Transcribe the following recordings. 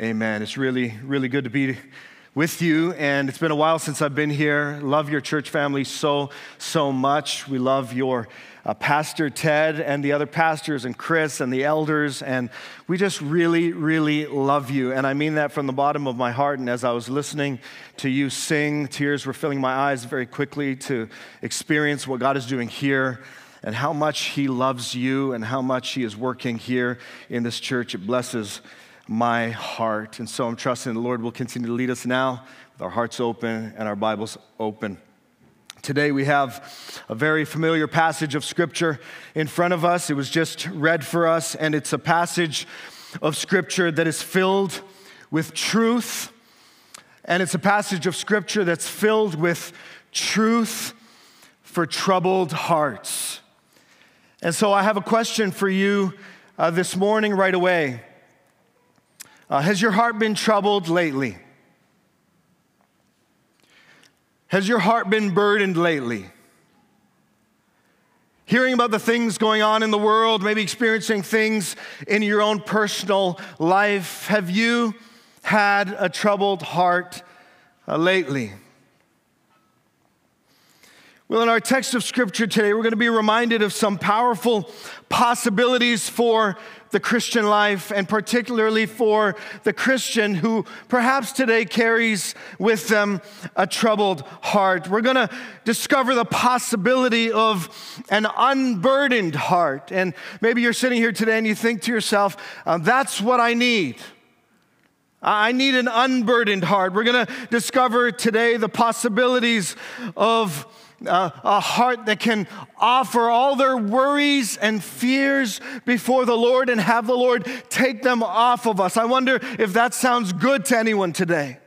Amen. It's really, really good to be with you, and it's been a while since I've been here. Love your church family so, so much. We love your Pastor Ted and the other pastors and Chris and the elders, and we just really, really love you, and I mean that from the bottom of my heart. And as I was listening to you sing, tears were filling my eyes very quickly to experience what God is doing here and how much He loves you and how much He is working here in this church. It blesses my heart. And so I'm trusting the Lord will continue to lead us now with our hearts open and our Bibles open. Today we have a very familiar passage of Scripture in front of us. It was just read for us, and it's a passage of Scripture that is filled with truth, and it's a passage of Scripture that's filled with truth for troubled hearts. And so I have a question for you this morning right away. Has your heart been troubled lately? Has your heart been burdened lately? Hearing about the things going on in the world, maybe experiencing things in your own personal life, have you had a troubled heart lately? Well, in our text of Scripture today, we're going to be reminded of some powerful possibilities for the Christian life, and particularly for the Christian who perhaps today carries with them a troubled heart. We're going to discover the possibility of an unburdened heart. And maybe you're sitting here today and you think to yourself, that's what I need. I need an unburdened heart. We're going to discover today the possibilities of a heart that can offer all their worries and fears before the Lord and have the Lord take them off of us. I wonder if that sounds good to anyone today.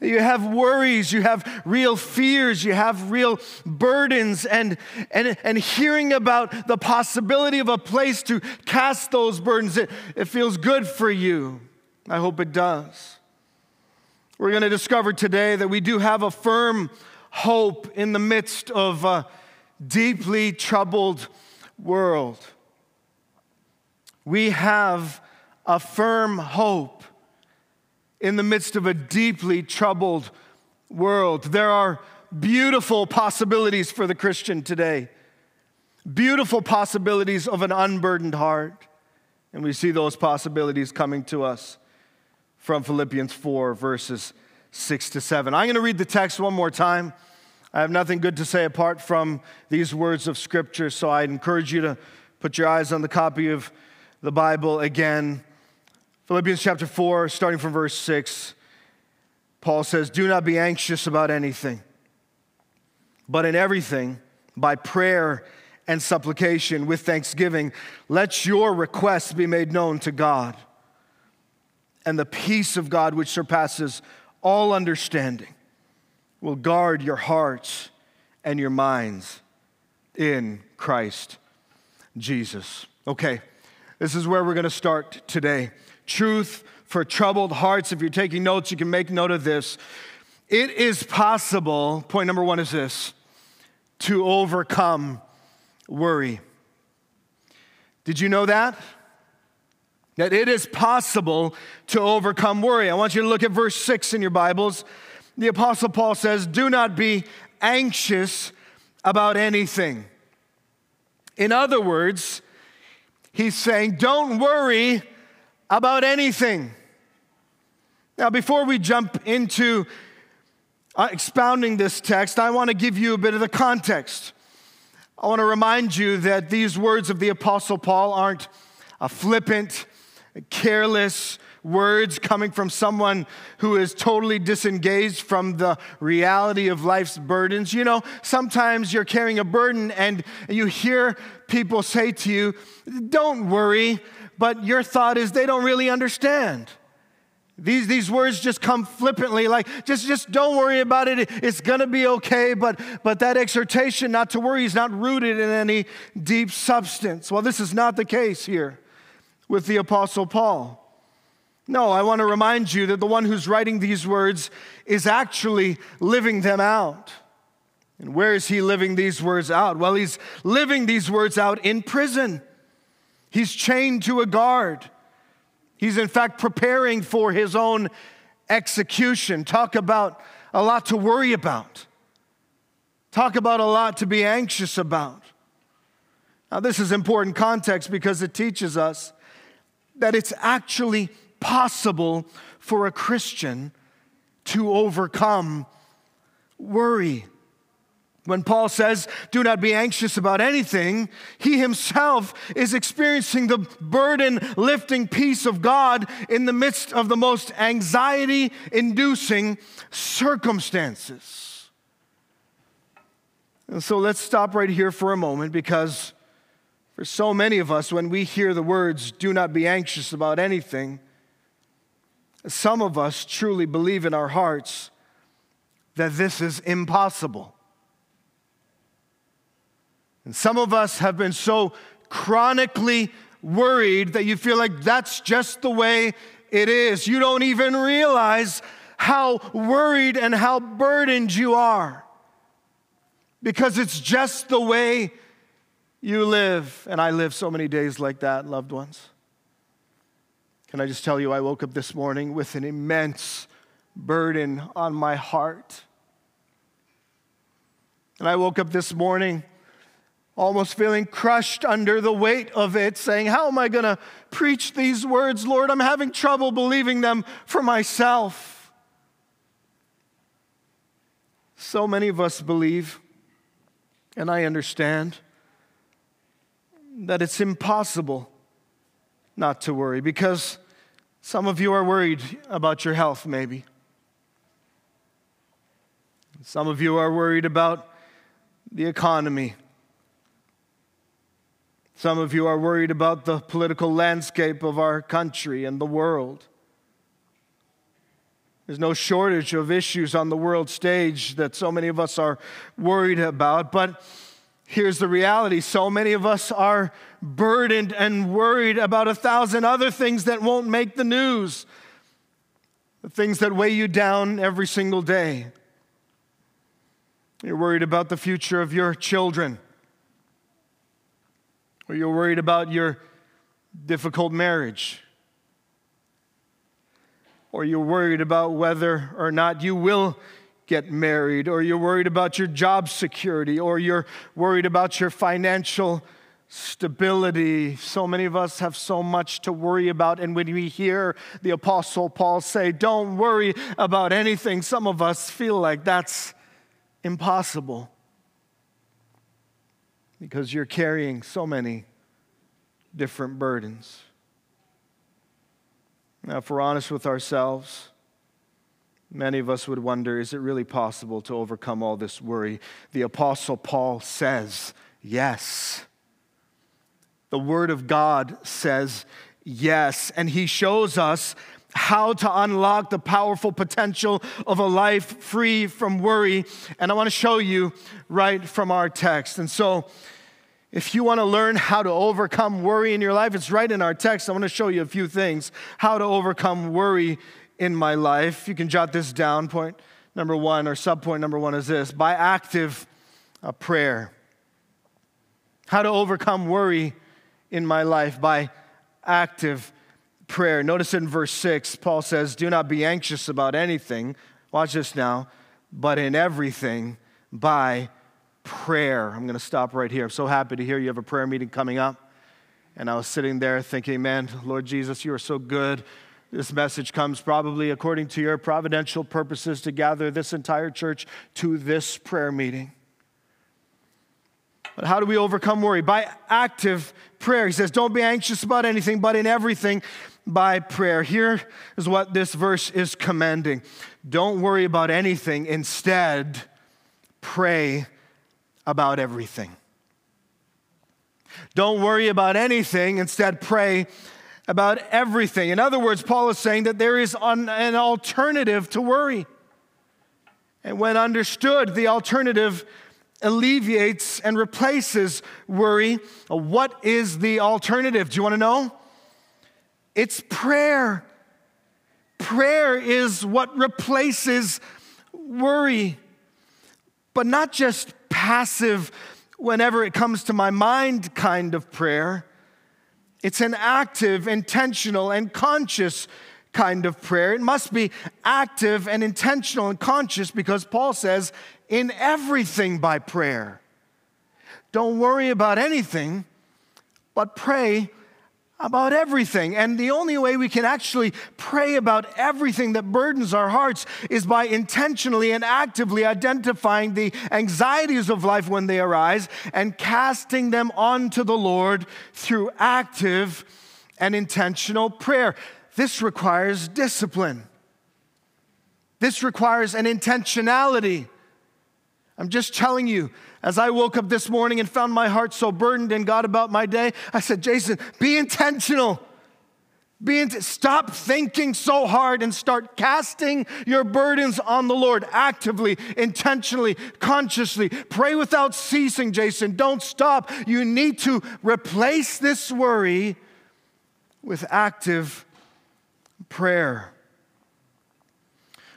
You have worries, you have real fears, you have real burdens, and hearing about the possibility of a place to cast those burdens, it feels good for you. I hope it does. We're going to discover today that we do have a firm hope in the midst of a deeply troubled world. We have a firm hope in the midst of a deeply troubled world. There are beautiful possibilities for the Christian today, beautiful possibilities of an unburdened heart. And we see those possibilities coming to us from Philippians 4, verses 6 to 7. I'm going to read the text one more time. I have nothing good to say apart from these words of Scripture, so I'd encourage you to put your eyes on the copy of the Bible again. Philippians chapter 4, starting from verse 6, Paul says, "Do not be anxious about anything, but in everything, by prayer and supplication, with thanksgiving, let your requests be made known to God. And the peace of God, which surpasses all understanding, will guard your hearts and your minds in Christ Jesus." Okay, this is where we're going to start today. Truth for troubled hearts. If you're taking notes, you can make note of this. It is possible, point number one is this, to overcome worry. Did you know that? That it is possible to overcome worry. I want you to look at verse 6 in your Bibles. The Apostle Paul says, "Do not be anxious about anything." In other words, he's saying, don't worry about anything. Now, before we jump into expounding this text, I want to give you a bit of the context. I want to remind you that these words of the Apostle Paul aren't a flippant, careless words coming from someone who is totally disengaged from the reality of life's burdens. You know, sometimes you're carrying a burden and you hear people say to you, "Don't worry," but your thought is they don't really understand. These words just come flippantly, like, just don't worry about it, it's going to be okay, but that exhortation not to worry is not rooted in any deep substance. Well, this is not the case here with the Apostle Paul. No, I want to remind you that the one who's writing these words is actually living them out. And where is he living these words out? Well, he's living these words out in prison. He's chained to a guard. He's in fact preparing for his own execution. Talk about a lot to worry about. Talk about a lot to be anxious about. Now, this is important context because it teaches us that it's actually possible for a Christian to overcome worry. When Paul says, do not be anxious about anything, he himself is experiencing the burden-lifting peace of God in the midst of the most anxiety-inducing circumstances. And so let's stop right here for a moment, because for so many of us, when we hear the words, do not be anxious about anything, some of us truly believe in our hearts that this is impossible. And some of us have been so chronically worried that you feel like that's just the way it is. You don't even realize how worried and how burdened you are, because it's just the way you live. And I live so many days like that, loved ones. Can I just tell you, I woke up this morning with an immense burden on my heart. And I woke up this morning almost feeling crushed under the weight of it, saying, how am I going to preach these words, Lord? I'm having trouble believing them for myself. So many of us believe, and I understand, that it's impossible not to worry, because some of you are worried about your health, maybe. Some of you are worried about the economy. Some of you are worried about the political landscape of our country and the world. There's no shortage of issues on the world stage that so many of us are worried about, but here's the reality. So many of us are burdened and worried about 1,000 other things that won't make the news, the things that weigh you down every single day. You're worried about the future of your children, or you're worried about your difficult marriage, or you're worried about whether or not you will get married, or you're worried about your job security, or you're worried about your financial stability. So many of us have so much to worry about, and when we hear the Apostle Paul say, don't worry about anything, some of us feel like that's impossible, because you're carrying so many different burdens. Now, if we're honest with ourselves, many of us would wonder, is it really possible to overcome all this worry? The Apostle Paul says, yes. The Word of God says, yes. And he shows us how to unlock the powerful potential of a life free from worry. And I want to show you right from our text. And so if you want to learn how to overcome worry in your life, it's right in our text. I want to show you a few things, how to overcome worry in my life. You can jot this down. Point number one, or subpoint number one, is this: by active prayer. How to overcome worry in my life by active prayer. Notice in verse 6, Paul says, do not be anxious about anything. Watch this now. But in everything, by prayer. I'm going to stop right here. I'm so happy to hear you have a prayer meeting coming up. And I was sitting there thinking, man, Lord Jesus, you are so good. This message comes probably according to your providential purposes to gather this entire church to this prayer meeting. But how do we overcome worry? By active prayer. He says, don't be anxious about anything, but in everything by prayer. Here is what this verse is commanding. Don't worry about anything. Instead, pray about everything. Don't worry about anything. Instead, pray about everything. In other words, Paul is saying that there is an alternative to worry. And when understood, the alternative alleviates and replaces worry. What is the alternative? Do you want to know? It's prayer. Prayer is what replaces worry. But not just passive, whenever it comes to my mind kind of prayer. It's an active, intentional, and conscious kind of prayer. It must be active and intentional and conscious because Paul says, in everything by prayer. Don't worry about anything, but pray about everything. And the only way we can actually pray about everything that burdens our hearts is by intentionally and actively identifying the anxieties of life when they arise and casting them onto the Lord through active and intentional prayer. This requires discipline. This requires an intentionality. I'm just telling you, as I woke up this morning and found my heart so burdened and God about my day, I said, Jason, be intentional. Stop thinking so hard and start casting your burdens on the Lord actively, intentionally, consciously. Pray without ceasing, Jason. Don't stop. You need to replace this worry with active prayer.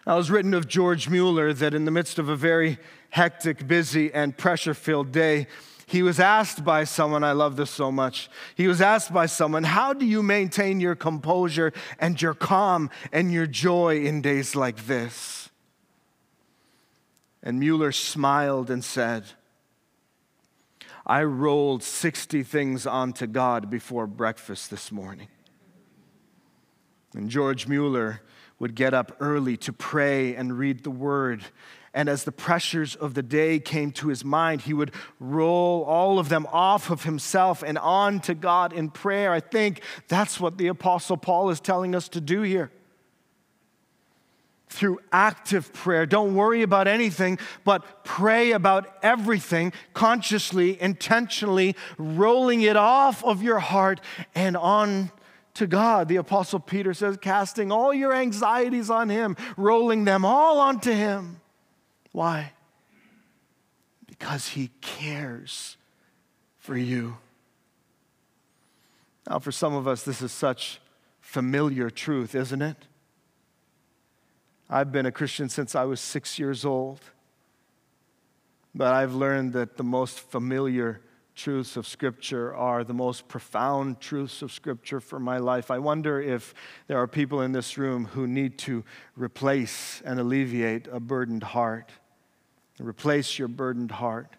Now, it was written of George Mueller that in the midst of a very hectic, busy, and pressure-filled day, he was asked by someone, I love this so much, he was asked by someone, how do you maintain your composure and your calm and your joy in days like this? And Mueller smiled and said, I rolled 60 things onto God before breakfast this morning. And George Mueller would get up early to pray and read the Word. And as the pressures of the day came to his mind, he would roll all of them off of himself and on to God in prayer. I think that's what the Apostle Paul is telling us to do here. Through active prayer, don't worry about anything, but pray about everything consciously, intentionally, rolling it off of your heart and on to God. The Apostle Peter says, casting all your anxieties on Him, rolling them all onto Him. Why? Because He cares for you. Now, for some of us, this is such familiar truth, isn't it? I've been a Christian since I was 6 years old, but I've learned that the most familiar truths of Scripture are the most profound truths of Scripture for my life. I wonder if there are people in this room who need to replace and alleviate a burdened heart. Replace your burdened heart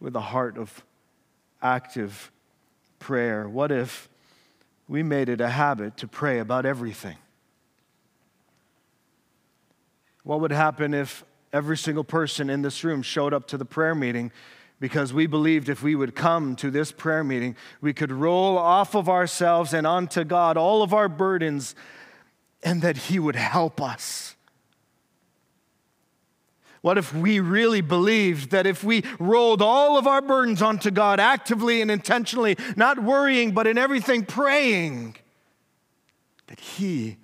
with a heart of active prayer. What if we made it a habit to pray about everything? What would happen if every single person in this room showed up to the prayer meeting? Because we believed if we would come to this prayer meeting, we could roll off of ourselves and onto God all of our burdens, and that He would help us. What if we really believed that if we rolled all of our burdens onto God actively and intentionally, not worrying, but in everything praying, that He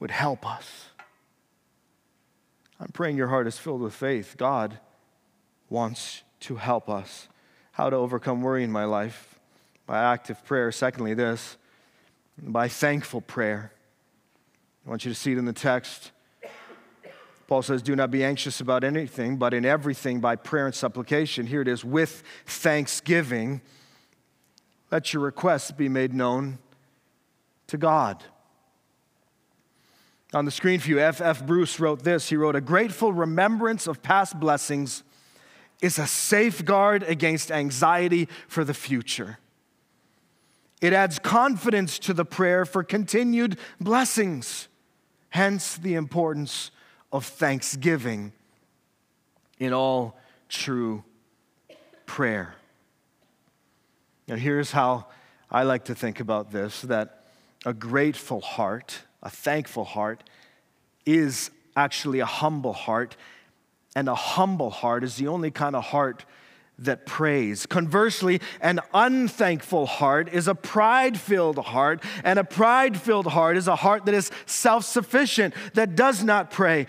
would help us? I'm praying your heart is filled with faith. God wants to help us. How to overcome worry in my life? By active prayer. Secondly, this, by thankful prayer. I want you to see it in the text. Paul says, do not be anxious about anything, but in everything by prayer and supplication. Here it is, with thanksgiving. Let your requests be made known to God. On the screen for you, F.F. Bruce wrote this. He wrote, a grateful remembrance of past blessings is a safeguard against anxiety for the future. It adds confidence to the prayer for continued blessings, hence the importance of thanksgiving in all true prayer. Now, here's how I like to think about this, that a grateful heart, a thankful heart, is actually a humble heart. And a humble heart is the only kind of heart that prays. Conversely, an unthankful heart is a pride-filled heart, and a pride-filled heart is a heart that is self-sufficient, that does not pray.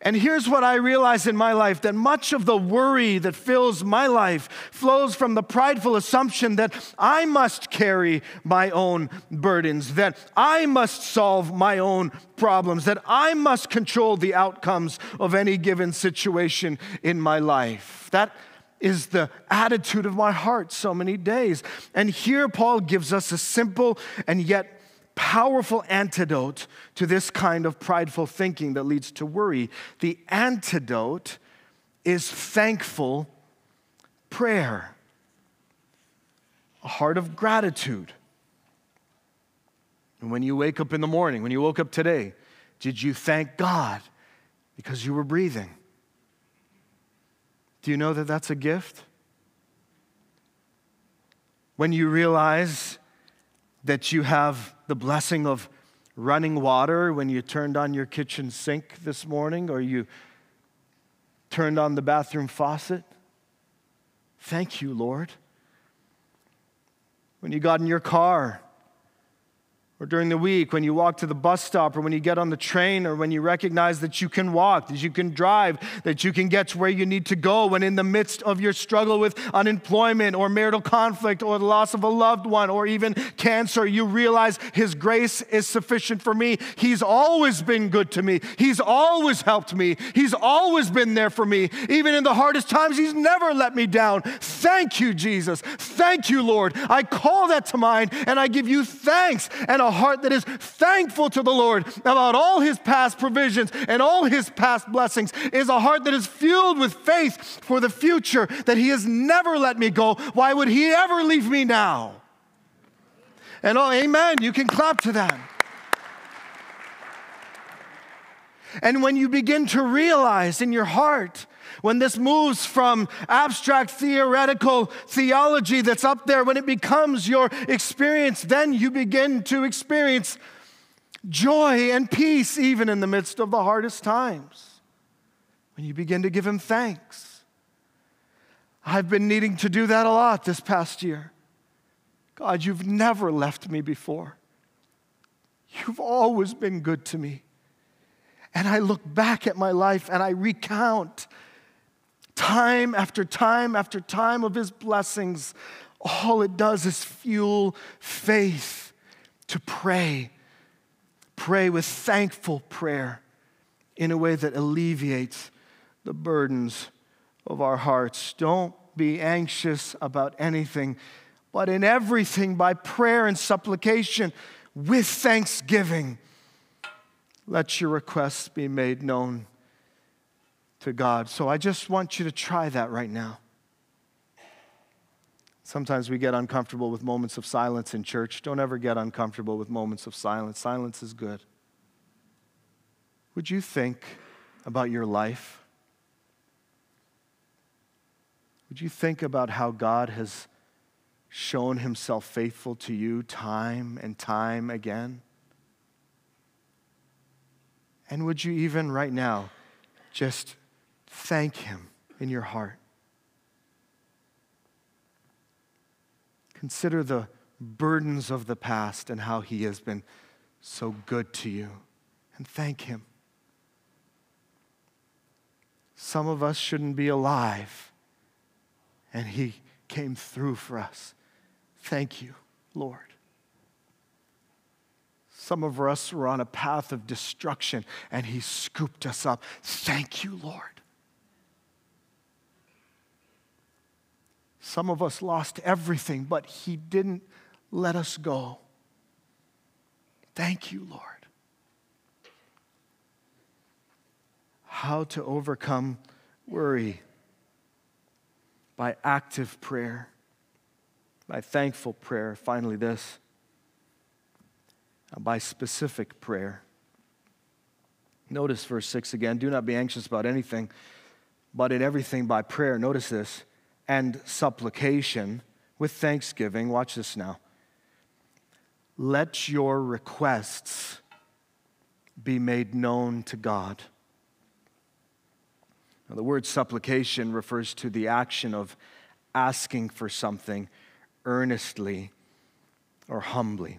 And here's what I realize in my life, that much of the worry that fills my life flows from the prideful assumption that I must carry my own burdens, that I must solve my own problems, that I must control the outcomes of any given situation in my life. That is the attitude of my heart so many days. And here Paul gives us a simple and yet powerful antidote to this kind of prideful thinking that leads to worry. The antidote is thankful prayer, a heart of gratitude. And when you wake up in the morning, when you woke up today, did you thank God because you were breathing? Do you know that that's a gift? When you realize that you have the blessing of running water when you turned on your kitchen sink this morning or you turned on the bathroom faucet. Thank you, Lord. When you got in your car or during the week when you walk to the bus stop or when you get on the train or when you recognize that you can walk, that you can drive, that you can get to where you need to go when in the midst of your struggle with unemployment or marital conflict or the loss of a loved one or even cancer, you realize His grace is sufficient for me. He's always been good to me. He's always helped me. He's always been there for me. Even in the hardest times, He's never let me down. Thank you, Jesus. Thank you, Lord. I call that to mind and I give you thanks and a heart that is thankful to the Lord about all His past provisions and all His past blessings is a heart that is fueled with faith for the future, that He has never let me go. Why would He ever leave me now? And oh, amen, you can clap to that. And when you begin to realize in your heart, when this moves from abstract theoretical theology that's up there, when it becomes your experience, then you begin to experience joy and peace even in the midst of the hardest times. When you begin to give Him thanks. I've been needing to do that a lot this past year. God, You've never left me before. You've always been good to me. And I look back at my life and I recount time after time after time of His blessings. All it does is fuel faith to pray. Pray with thankful prayer in a way that alleviates the burdens of our hearts. Don't be anxious about anything, but in everything by prayer and supplication with thanksgiving. Let your requests be made known to God. So I just want you to try that right now. Sometimes we get uncomfortable with moments of silence in church. Don't ever get uncomfortable with moments of silence. Silence is good. Would you think about your life? Would you think about how God has shown Himself faithful to you time and time again? And would you even right now just thank Him in your heart? Consider the burdens of the past and how He has been so good to you, and thank Him. Some of us shouldn't be alive, and He came through for us. Thank you, Lord. Some of us were on a path of destruction, and He scooped us up. Thank you, Lord. Some of us lost everything, but He didn't let us go. Thank you, Lord. How to overcome worry? By active prayer, by thankful prayer. Finally, this. By specific prayer. Notice verse 6 again. Do not be anxious about anything, but in everything by prayer. Notice this. And supplication with thanksgiving. Watch this now. Let your requests be made known to God. Now, the word supplication refers to the action of asking for something earnestly or humbly.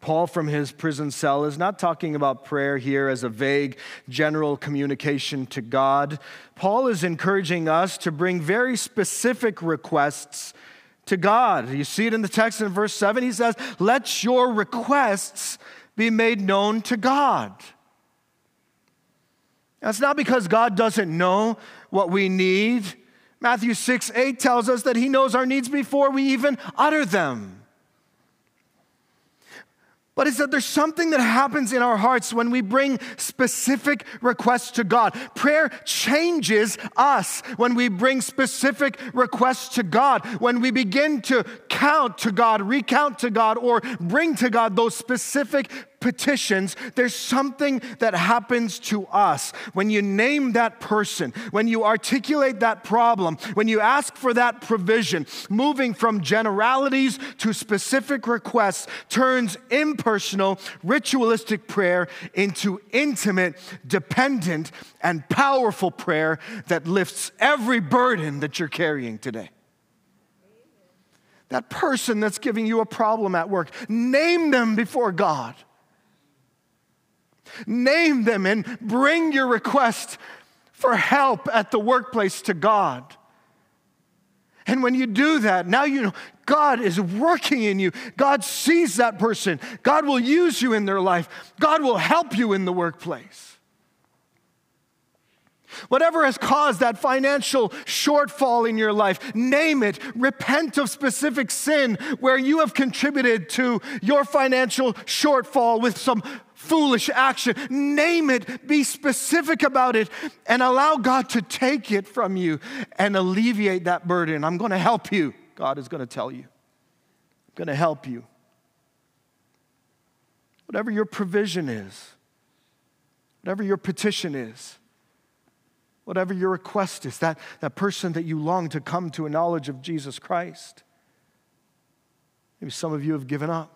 Paul from his prison cell is not talking about prayer here as a vague general communication to God. Paul is encouraging us to bring very specific requests to God. You see it in the text in verse 7. He says, let your requests be made known to God. Now, it's not because God doesn't know what we need. Matthew 6:8 tells us that he knows our needs before we even utter them. But it's that there's something that happens in our hearts when we bring specific requests to God. Prayer changes us when we bring specific requests to God, when we begin to count to God, recount to God, or bring to God those specific petitions. There's something that happens to us when you name that person, when you articulate that problem, when you ask for that provision. Moving from generalities to specific requests turns impersonal, ritualistic prayer into intimate, dependent, and powerful prayer that lifts every burden that you're carrying today. That person that's giving you a problem at work, name them before God. Name them and bring your request for help at the workplace to God. And when you do that, now you know God is working in you. God sees that person. God will use you in their life. God will help you in the workplace. Whatever has caused that financial shortfall in your life, name it. Repent of specific sin where you have contributed to your financial shortfall with some foolish action. Name it, be specific about it, and allow God to take it from you and alleviate that burden. I'm going to help you. God is going to tell you. I'm going to help you. Whatever your provision is, whatever your petition is, whatever your request is, that person that you long to come to a knowledge of Jesus Christ. Maybe some of you have given up.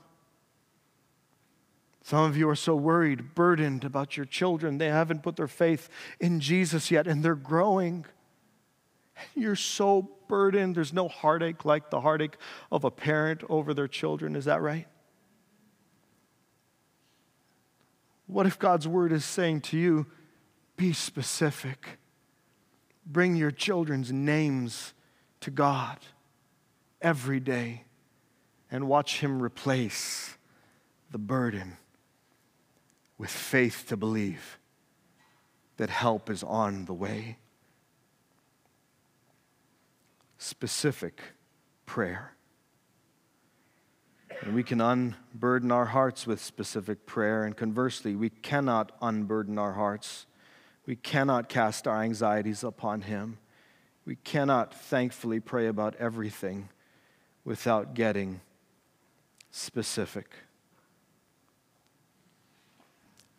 Some of you are so worried, burdened about your children. They haven't put their faith in Jesus yet, and they're growing. You're so burdened. There's no heartache like the heartache of a parent over their children. Is that right? What if God's word is saying to you, be specific. Bring your children's names to God every day and watch Him replace the burden with faith to believe that help is on the way. Specific prayer. And we can unburden our hearts with specific prayer, and conversely, we cannot unburden our hearts. We cannot cast our anxieties upon Him. We cannot thankfully pray about everything without getting specific.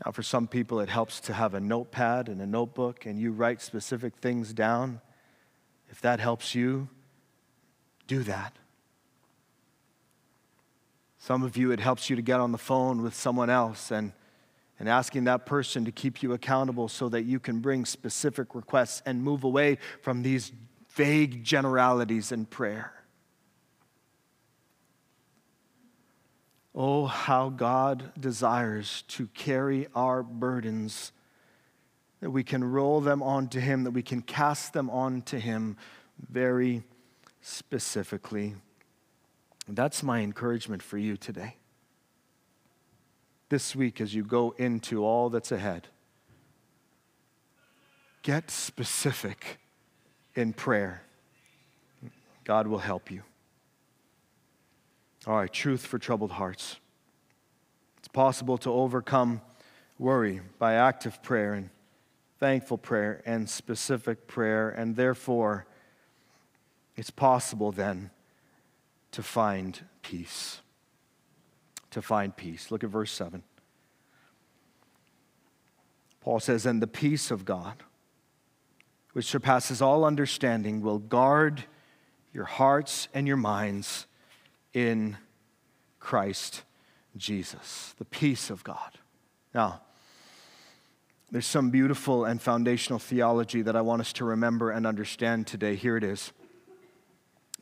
Now, for some people, it helps to have a notepad and a notebook, and you write specific things down. If that helps you, do that. Some of you, it helps you to get on the phone with someone else and asking that person to keep you accountable so that you can bring specific requests and move away from these vague generalities in prayer. Oh, how God desires to carry our burdens, that we can roll them onto Him, that we can cast them onto Him very specifically. And that's my encouragement for you today. This week, as you go into all that's ahead, get specific in prayer. God will help you. All right, truth for troubled hearts. It's possible to overcome worry by active prayer and thankful prayer and specific prayer, and therefore, it's possible then to find peace. To find peace. Look at verse 7. Paul says, "And the peace of God, which surpasses all understanding, will guard your hearts and your minds in Christ Jesus." The peace of God. Now, there's some beautiful and foundational theology that I want us to remember and understand today. Here it is.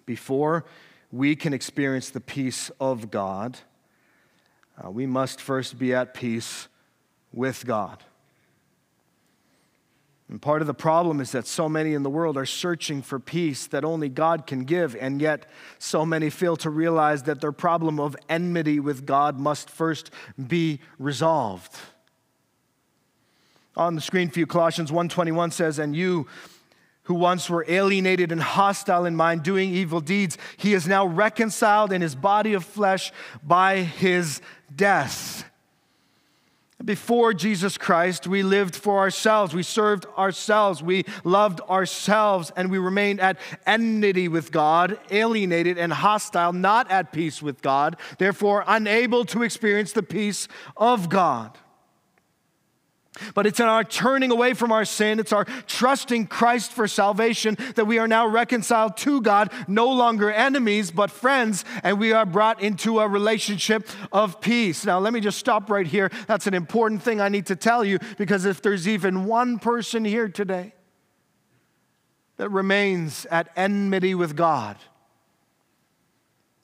Before we can experience the peace of God, we must first be at peace with God. And part of the problem is that so many in the world are searching for peace that only God can give, and yet so many fail to realize that their problem of enmity with God must first be resolved. on the screen for you. Colossians 1:21 says, and you who once were alienated and hostile in mind, doing evil deeds, he is now reconciled in his body of flesh by his death. Before Jesus Christ, we lived for ourselves, we served ourselves, we loved ourselves, and we remained at enmity with God, alienated and hostile, not at peace with God, therefore unable to experience the peace of God. But it's in our turning away from our sin, it's our trusting Christ for salvation that we are now reconciled to God, no longer enemies, but friends, and we are brought into a relationship of peace. Now, let me just stop right here. That's an important thing I need to tell you, because if there's even one person here today that remains at enmity with God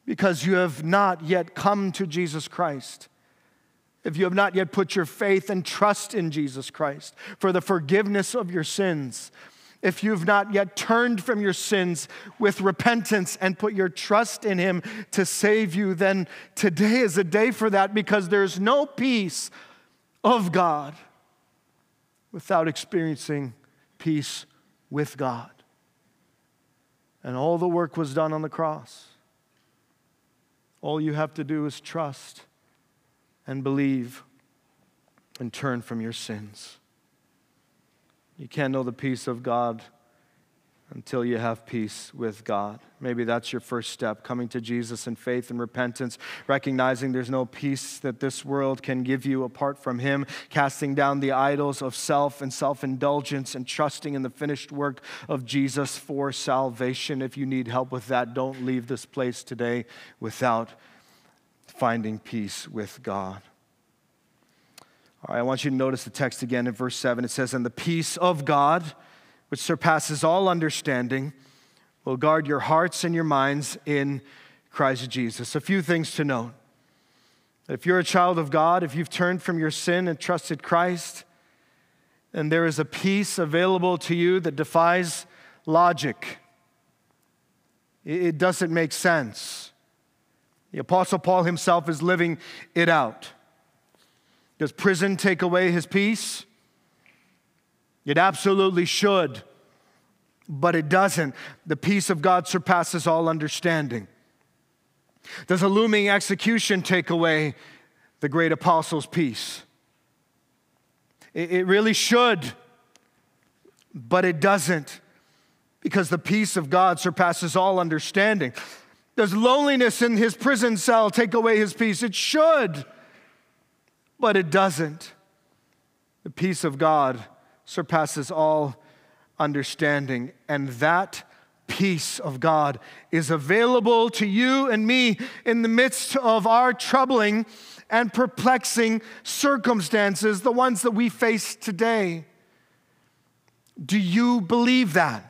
because you have not yet come to Jesus Christ, if you have not yet put your faith and trust in Jesus Christ for the forgiveness of your sins, if you've not yet turned from your sins with repentance and put your trust in him to save you, then today is a day for that, because there's no peace of God without experiencing peace with God. And all the work was done on the cross. All you have to do is trust and believe and turn from your sins. You can't know the peace of God until you have peace with God. Maybe that's your first step, coming to Jesus in faith and repentance, recognizing there's no peace that this world can give you apart from him, casting down the idols of self and self-indulgence and trusting in the finished work of Jesus for salvation. If you need help with that, don't leave this place today without finding peace with God. All right, I want you to notice the text again in verse 7. It says, and the peace of God, which surpasses all understanding, will guard your hearts and your minds in Christ Jesus. A few things to note. If you're a child of God, if you've turned from your sin and trusted Christ, then there is a peace available to you that defies logic. It doesn't make sense. The Apostle Paul himself is living it out. Does prison take away his peace? It absolutely should, but it doesn't. The peace of God surpasses all understanding. Does a looming execution take away the great apostle's peace? It really should, but it doesn't, because the peace of God surpasses all understanding. Does loneliness in his prison cell take away his peace? It should, but it doesn't. The peace of God surpasses all understanding, and that peace of God is available to you and me in the midst of our troubling and perplexing circumstances, the ones that we face today. Do you believe that?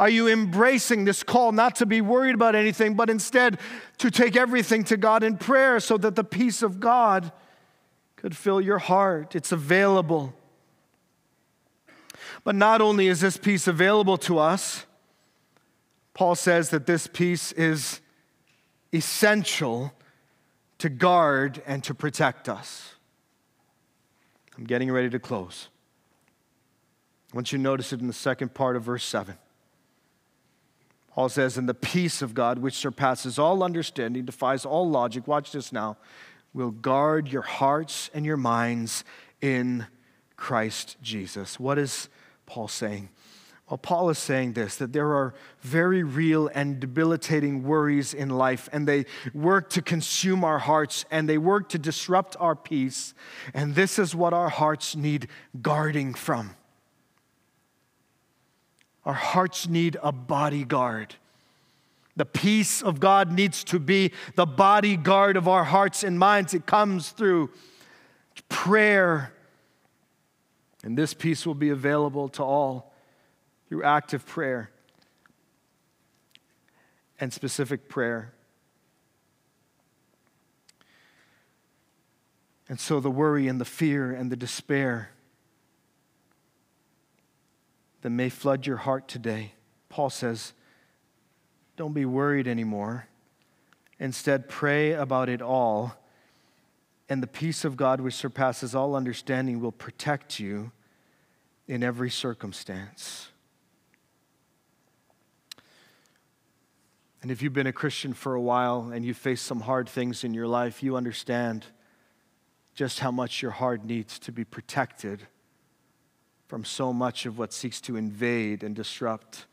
Are you embracing this call not to be worried about anything, but instead to take everything to God in prayer so that the peace of God could fill your heart? It's available. But not only is this peace available to us, Paul says that this peace is essential to guard and to protect us. I'm getting ready to close. I want you to notice it in the second part of verse 7. Paul says, and the peace of God, which surpasses all understanding, defies all logic, watch this now, will guard your hearts and your minds in Christ Jesus. What is Paul saying? Well, Paul is saying this, that there are very real and debilitating worries in life, and they work to consume our hearts, and they work to disrupt our peace, and this is what our hearts need guarding from. Our hearts need a bodyguard. The peace of God needs to be the bodyguard of our hearts and minds. It comes through prayer. And this peace will be available to all through active prayer and specific prayer. And so the worry and the fear and the despair that may flood your heart today, Paul says, don't be worried anymore. Instead, pray about it all and the peace of God, which surpasses all understanding, will protect you in every circumstance. And if you've been a Christian for a while and you face some hard things in your life, you understand just how much your heart needs to be protected from so much of what seeks to invade and disrupt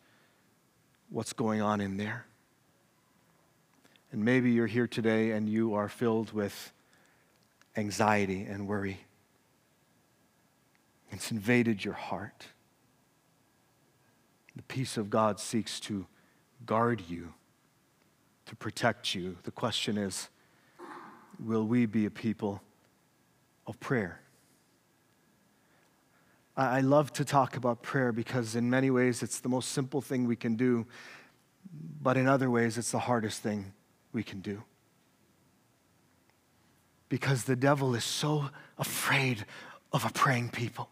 what's going on in there. And maybe you're here today and you are filled with anxiety and worry. It's invaded your heart. The peace of God seeks to guard you, to protect you. The question is, will we be a people of prayer? I love to talk about prayer because in many ways it's the most simple thing we can do, but in other ways it's the hardest thing we can do. Because the devil is so afraid of a praying people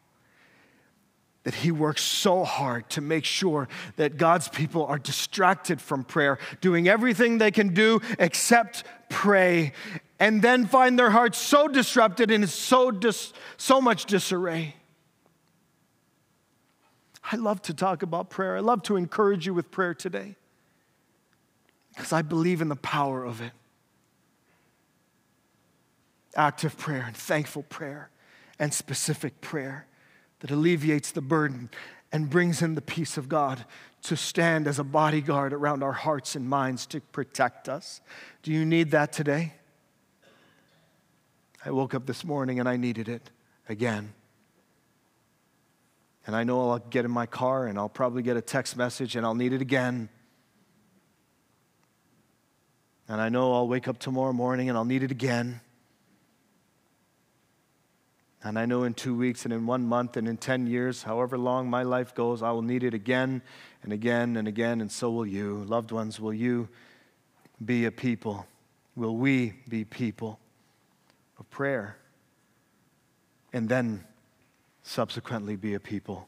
that he works so hard to make sure that God's people are distracted from prayer, doing everything they can do except pray, and then find their hearts so disrupted and in so much disarray. I love to talk about prayer. I love to encourage you with prayer today because I believe in the power of it. Active prayer and thankful prayer and specific prayer that alleviates the burden and brings in the peace of God to stand as a bodyguard around our hearts and minds to protect us. Do you need that today? I woke up this morning and I needed it again. And I know I'll get in my car and I'll probably get a text message and I'll need it again. And I know I'll wake up tomorrow morning and I'll need it again. And I know in 2 weeks and in 1 month and in 10 years, however long my life goes, I will need it again and again and again, and so will you. Loved ones, will you be a people? Will we be people of prayer? And then subsequently be a people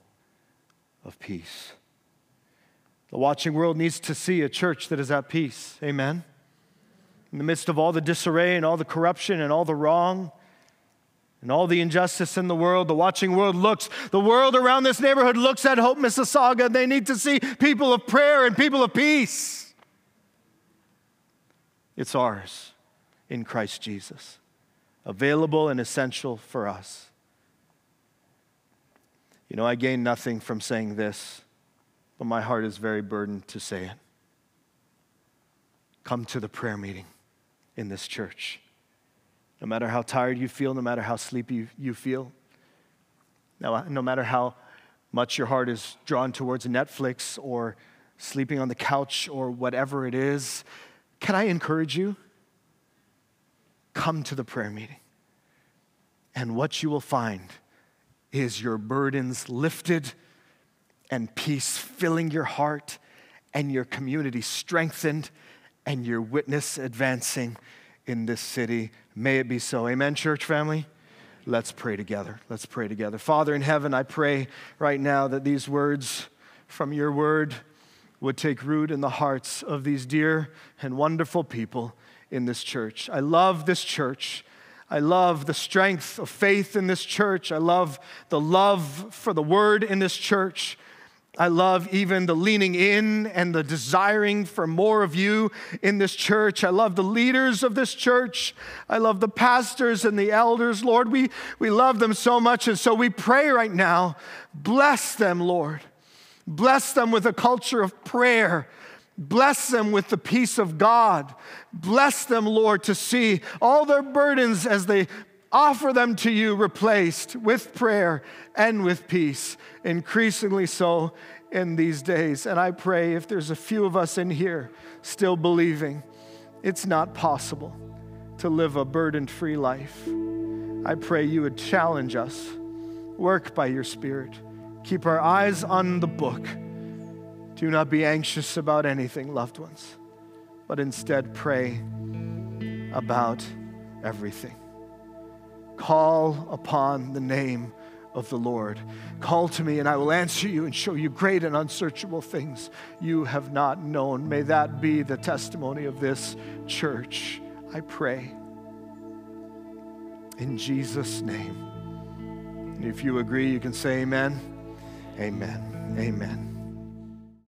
of peace. The watching world needs to see a church that is at peace. Amen. In the midst of all the disarray and all the corruption and all the wrong, and all the injustice in the world, the watching world looks. The world around this neighborhood looks at Hope, Mississauga. They need to see people of prayer and people of peace. It's ours in Christ Jesus, available and essential for us. You know, I gain nothing from saying this, but my heart is very burdened to say it. Come to the prayer meeting in this church. No matter how tired you feel, no matter how sleepy you feel, no matter how much your heart is drawn towards Netflix or sleeping on the couch or whatever it is, can I encourage you? Come to the prayer meeting. And what you will find is your burdens lifted and peace filling your heart and your community strengthened and your witness advancing in this city. May it be so. Amen, church family? Let's pray together. Let's pray together. Father in heaven, I pray right now that these words from your word would take root in the hearts of these dear and wonderful people in this church. I love this church. I love the strength of faith in this church. I love the love for the word in this church. I love even the leaning in and the desiring for more of you in this church. I love the leaders of this church. I love the pastors and the elders. Lord, we love them so much. And so we pray right now, bless them, Lord. Bless them with a culture of prayer. Bless them with the peace of God. Bless them, Lord, to see all their burdens as they offer them to you replaced with prayer and with peace, increasingly so in these days. And I pray if there's a few of us in here still believing, it's not possible to live a burden-free life. I pray you would challenge us, work by your Spirit, keep our eyes on the book. Do not be anxious about anything, loved ones, but instead pray about everything. Call upon the name of the Lord. Call to me and I will answer you and show you great and unsearchable things you have not known. May that be the testimony of this church, I pray. in Jesus' name. And if you agree, you can say amen. Amen. Amen.